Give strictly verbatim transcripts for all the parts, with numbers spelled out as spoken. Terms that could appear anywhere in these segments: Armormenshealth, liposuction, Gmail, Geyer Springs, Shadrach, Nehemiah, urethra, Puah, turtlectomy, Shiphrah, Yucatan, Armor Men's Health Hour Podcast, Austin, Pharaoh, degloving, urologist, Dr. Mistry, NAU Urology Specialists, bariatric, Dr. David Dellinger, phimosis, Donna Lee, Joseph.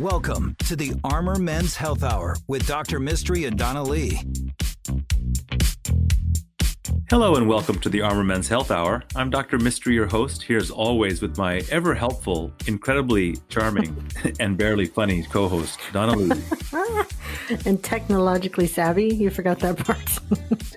Welcome to the Armor Men's Health Hour with Doctor Mistry and Donna Lee. Hello and welcome to the Armor Men's Health Hour. I'm Doctor Mistry, your host, here as always with my ever helpful, incredibly charming, and barely funny co-host, Donna Lee. And technologically savvy. You forgot that part.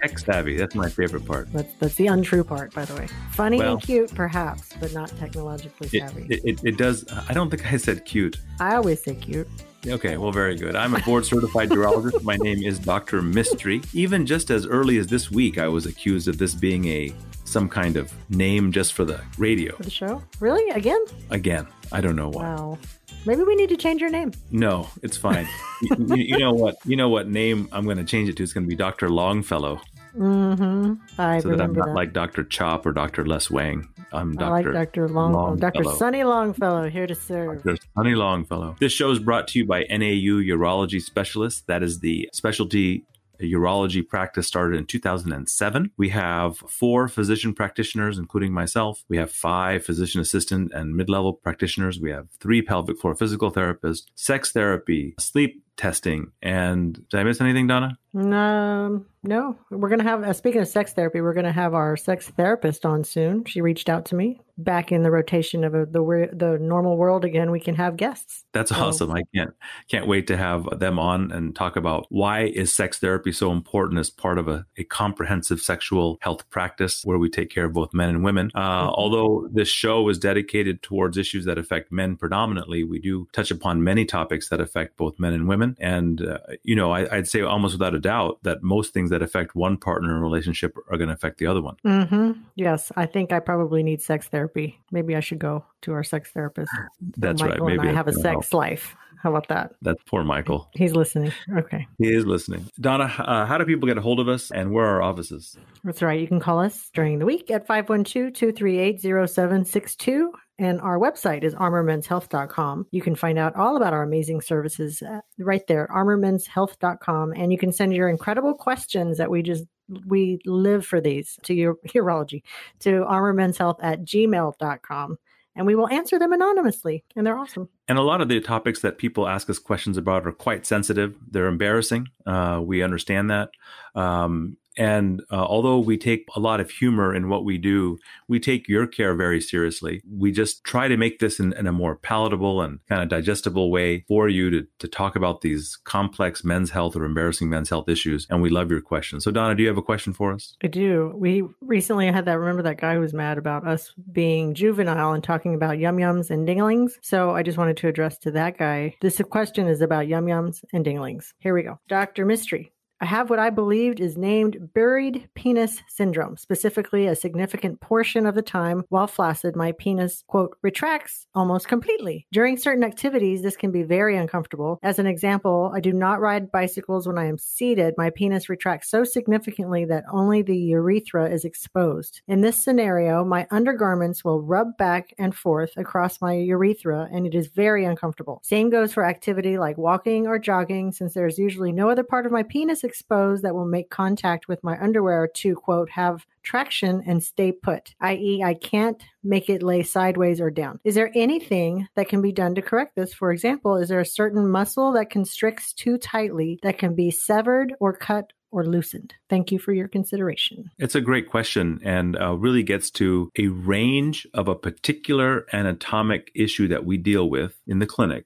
Tech savvy. That's my favorite part. That's, that's the untrue part, by the way. Funny well, and cute, perhaps, but not technologically savvy. It, it, it does. I don't think I said cute. I always say cute. Okay, well, very good. I'm a board-certified urologist. My name is Doctor Mistry. Even just as early as this week, I was accused of this being a some kind of name just for the radio. For the show? Really? Again? Again. I don't know why. Wow. Maybe we need to change your name. No, it's fine. you, you know what? You know what name I'm going to change it to? It's going to be Doctor Longfellow. Mm-hmm. I so remember that I'm not that. Like Doctor Chop or Doctor Les Wang. I'm Doctor I like Doctor Long- Longfellow. Doctor Sonny Longfellow, here to serve. Doctor Sonny Longfellow. This show is brought to you by N A U Urology Specialists. That is the specialty urology practice started in two thousand seven. We have four physician practitioners, including myself. We have five physician assistant and mid-level practitioners. We have three pelvic floor physical therapists, sex therapy, sleep testing. And did I miss anything, Donna? Um, no, we're going to have, uh, speaking of sex therapy, we're going to have our sex therapist on soon. She reached out to me. Back in the rotation of a, the the normal world again, we can have guests. That's awesome. So, I can't can't wait to have them on and talk about why is sex therapy so important as part of a, a comprehensive sexual health practice where we take care of both men and women. Uh, mm-hmm. Although this show is dedicated towards issues that affect men predominantly, we do touch upon many topics that affect both men and women. And, uh, you know, I, I'd say almost without a doubt that most things that affect one partner in a relationship are going to affect the other one. Mm-hmm. Yes, I think I probably need sex therapy. Therapy. Maybe I should go to our sex therapist. That's Michael right. Maybe I have a sex help. life. How about that? That's poor Michael. He's listening. Okay. He is listening. Donna, uh, how do people get a hold of us and where are our offices? That's right. You can call us during the week at five one two, two three eight, zero seven six two. And our website is armor men's health dot com. You can find out all about our amazing services right there, armor men's health dot com. And you can send your incredible questions that we just We live for these to your urology, to armor men's health at gmail dot com. And we will answer them anonymously. And they're awesome. And a lot of the topics that people ask us questions about are quite sensitive. They're embarrassing. Uh, we understand that. Um, and uh, although we take a lot of humor in what we do, we take your care very seriously. We just try to make this in, in a more palatable and kind of digestible way for you to, to talk about these complex men's health or embarrassing men's health issues. And we love your questions. So Donna, do you have a question for us? I do. We recently had that, remember that guy who was mad about us being juvenile and talking about yum-yums and dinglings? So I just wanted to address to that guy. This question is about yum-yums and dinglings. Here we go. Doctor Mistry. I have what I believed is named buried penis syndrome, specifically a significant portion of the time while flaccid, my penis, quote, retracts almost completely. During certain activities, this can be very uncomfortable. As an example, I do not ride bicycles when I am seated. My penis retracts so significantly that only the urethra is exposed. In this scenario, my undergarments will rub back and forth across my urethra, and it is very uncomfortable. Same goes for activity like walking or jogging, since there is usually no other part of my penis exposed that will make contact with my underwear to, quote, have traction and stay put, that is I can't make it lay sideways or down. Is there anything that can be done to correct this? For example, is there a certain muscle that constricts too tightly that can be severed or cut or loosened? Thank you for your consideration. It's a great question and uh, really gets to a range of a particular anatomic issue that we deal with in the clinic.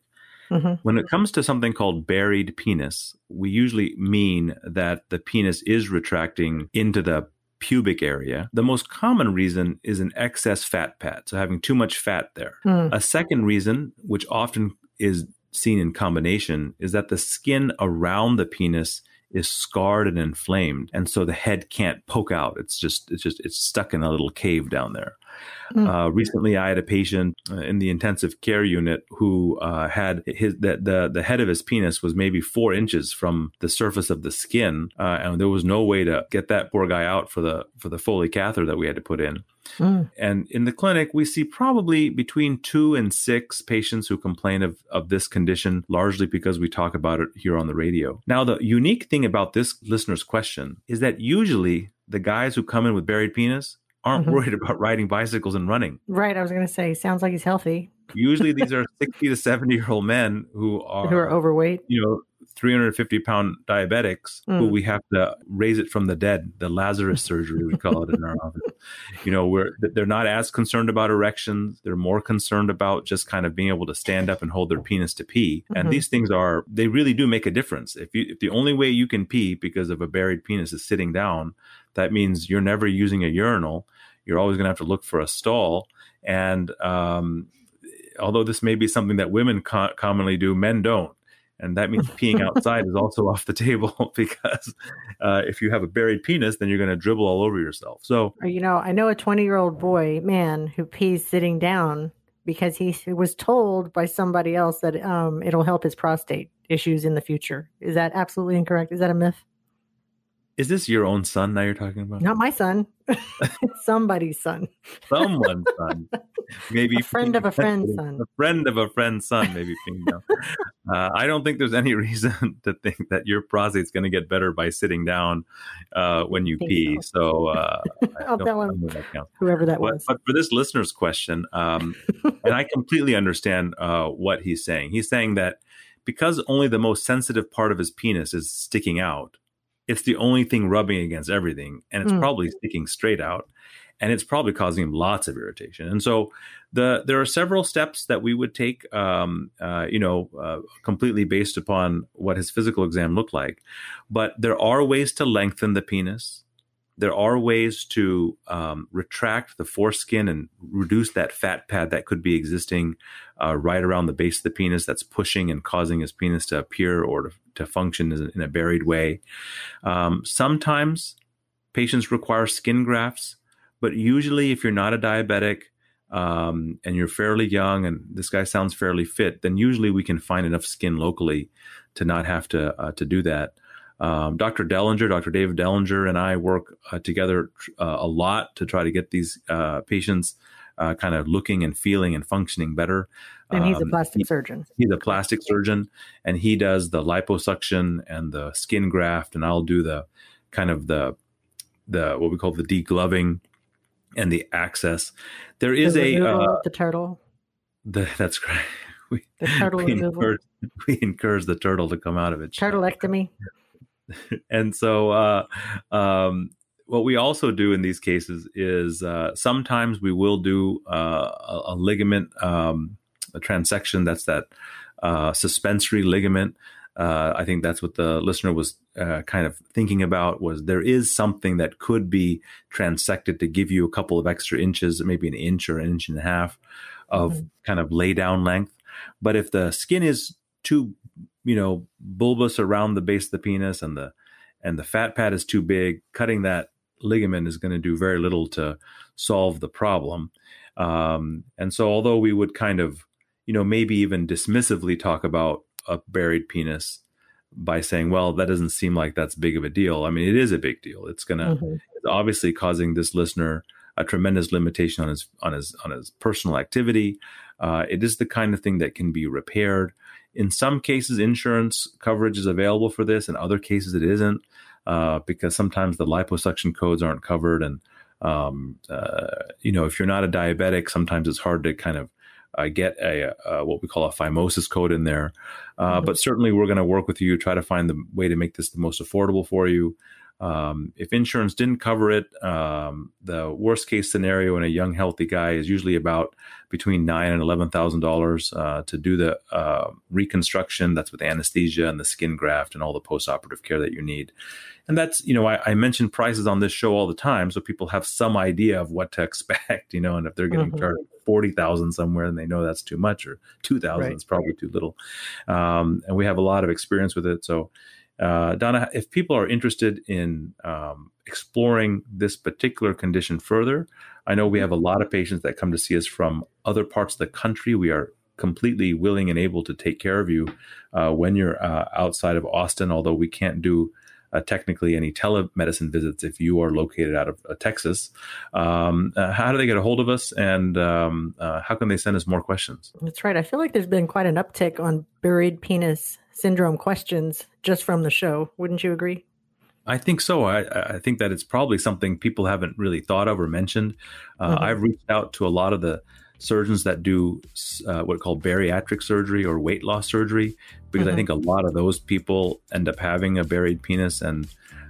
Mm-hmm. When it comes to something called buried penis, we usually mean that the penis is retracting into the pubic area. The most common reason is an excess fat pad, so having too much fat there. Mm. A second reason, which often is seen in combination, is that the skin around the penis is scarred and inflamed, and so the head can't poke out. It's just, it's just, it's stuck in a little cave down there. Mm. Uh, recently, I had a patient uh, in the intensive care unit who uh, had his the, the the head of his penis was maybe four inches from the surface of the skin, uh, and there was no way to get that poor guy out for the for the Foley catheter that we had to put in. Mm. And in the clinic, we see probably between two and six patients who complain of, of this condition, largely because we talk about it here on the radio. Now, the unique thing about this listener's question is that usually the guys who come in with buried penis aren't mm-hmm. worried about riding bicycles and running. Right. I was going to say, sounds like he's healthy. Usually these are sixty to seventy year old men who are, who are overweight, you know, three hundred fifty pound diabetics mm. who we have to raise it from the dead, the Lazarus surgery, we call it in our office. You know, where they're not as concerned about erections. They're more concerned about just kind of being able to stand up and hold their penis to pee. And mm-hmm. these things are, they really do make a difference. If you, if the only way you can pee because of a buried penis is sitting down, that means you're never using a urinal. You're always going to have to look for a stall. And um, although this may be something that women co- commonly do, men don't. And that means peeing outside is also off the table because uh, if you have a buried penis, then you're going to dribble all over yourself. So, you know, I know a twenty year old boy man who pees sitting down because he was told by somebody else that um, it'll help his prostate issues in the future. Is that absolutely incorrect? Is that a myth? Is this your own son now you're talking about? Not my son. Somebody's son. Someone's son. Maybe a friend of a friend's son. A friend of a friend's son, maybe. uh, I don't think there's any reason to think that your prostate's going to get better by sitting down uh, when you pee. So, so uh, I'll tell him, whoever that but, was. But for this listener's question, um, and I completely understand uh, what he's saying. He's saying that because only the most sensitive part of his penis is sticking out, it's the only thing rubbing against everything, and it's mm. probably sticking straight out, and it's probably causing him lots of irritation. And so the there are several steps that we would take, um, uh, you know, uh, completely based upon what his physical exam looked like. But there are ways to lengthen the penis. There are ways to um, retract the foreskin and reduce that fat pad that could be existing uh, right around the base of the penis that's pushing and causing his penis to appear or to, to function in a buried way. Um, sometimes patients require skin grafts, but usually if you're not a diabetic um, and you're fairly young and this guy sounds fairly fit, then usually we can find enough skin locally to not have to uh, to do that. Um, Doctor Dellinger, Doctor David Dellinger and I work uh, together uh, a lot to try to get these uh, patients uh, kind of looking and feeling and functioning better. And um, he's a plastic he, surgeon. He's a plastic surgeon, and he does the liposuction and the skin graft, and I'll do the kind of the the what we call the degloving and the access. There is the a uh, the turtle. The, that's correct. We, the turtle we encourage, we encourage the turtle to come out of it. Turtlectomy. And so uh, um, what we also do in these cases is uh, sometimes we will do uh, a, a ligament um, a transection. That's that uh, suspensory ligament. Uh, I think that's what the listener was uh, kind of thinking about, was there is something that could be transected to give you a couple of extra inches, maybe an inch or an inch and a half of mm-hmm. kind of lay down length. But if the skin is too you know, bulbous around the base of the penis and the and the fat pad is too big, cutting that ligament is going to do very little to solve the problem. Um, and so although we would kind of, you know, maybe even dismissively talk about a buried penis by saying, well, that doesn't seem like that's big of a deal. I mean, it is a big deal. It's going to mm-hmm. it's obviously causing this listener a tremendous limitation on his on his, on his personal activity. Uh, it is the kind of thing that can be repaired. In some cases, insurance coverage is available for this. In other cases, it isn't uh, because sometimes the liposuction codes aren't covered. And, um, uh, you know, if you're not a diabetic, sometimes it's hard to kind of uh, get a, a what we call a phimosis code in there. Uh, mm-hmm. But certainly we're going to work with you, try to find the way to make this the most affordable for you. Um, if insurance didn't cover it, um, the worst case scenario in a young, healthy guy is usually about between nine and eleven thousand dollars uh, to do the uh, reconstruction. That's with anesthesia and the skin graft and all the post-operative care that you need. And that's, you know, I, I mention prices on this show all the time, so people have some idea of what to expect, you know, and if they're getting mm-hmm. charged forty thousand somewhere and they know that's too much, or two thousand is probably too little. Um, and we have a lot of experience with it. So, Uh, Donna, if people are interested in um, exploring this particular condition further, I know we have a lot of patients that come to see us from other parts of the country. We are completely willing and able to take care of you uh, when you're uh, outside of Austin, although we can't do uh, technically any telemedicine visits if you are located out of uh, Texas. Um, uh, how do they get a hold of us, and um, uh, how can they send us more questions? That's right. I feel like there's been quite an uptick on buried penis syndrome questions just from the show. Wouldn't you agree? I think so. I, I think that it's probably something people haven't really thought of or mentioned. Uh, mm-hmm. I've reached out to a lot of the surgeons that do uh, what are called bariatric surgery or weight loss surgery, because mm-hmm. I think a lot of those people end up having a buried penis, and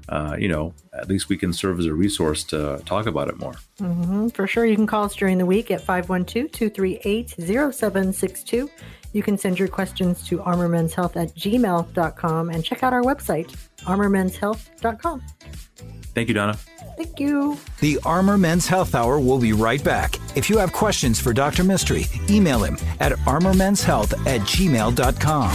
Uh, you know, at least we can serve as a resource to talk about it more. Mm-hmm, for sure. You can call us during the week at five one two, two three eight, zero seven six two. You can send your questions to armor men's health at gmail dot com and check out our website, armor men's health dot com. Thank you, Donna. Thank you. The Armor Men's Health Hour will be right back. If you have questions for Doctor Mistry, email him at armor men's health at gmail dot com.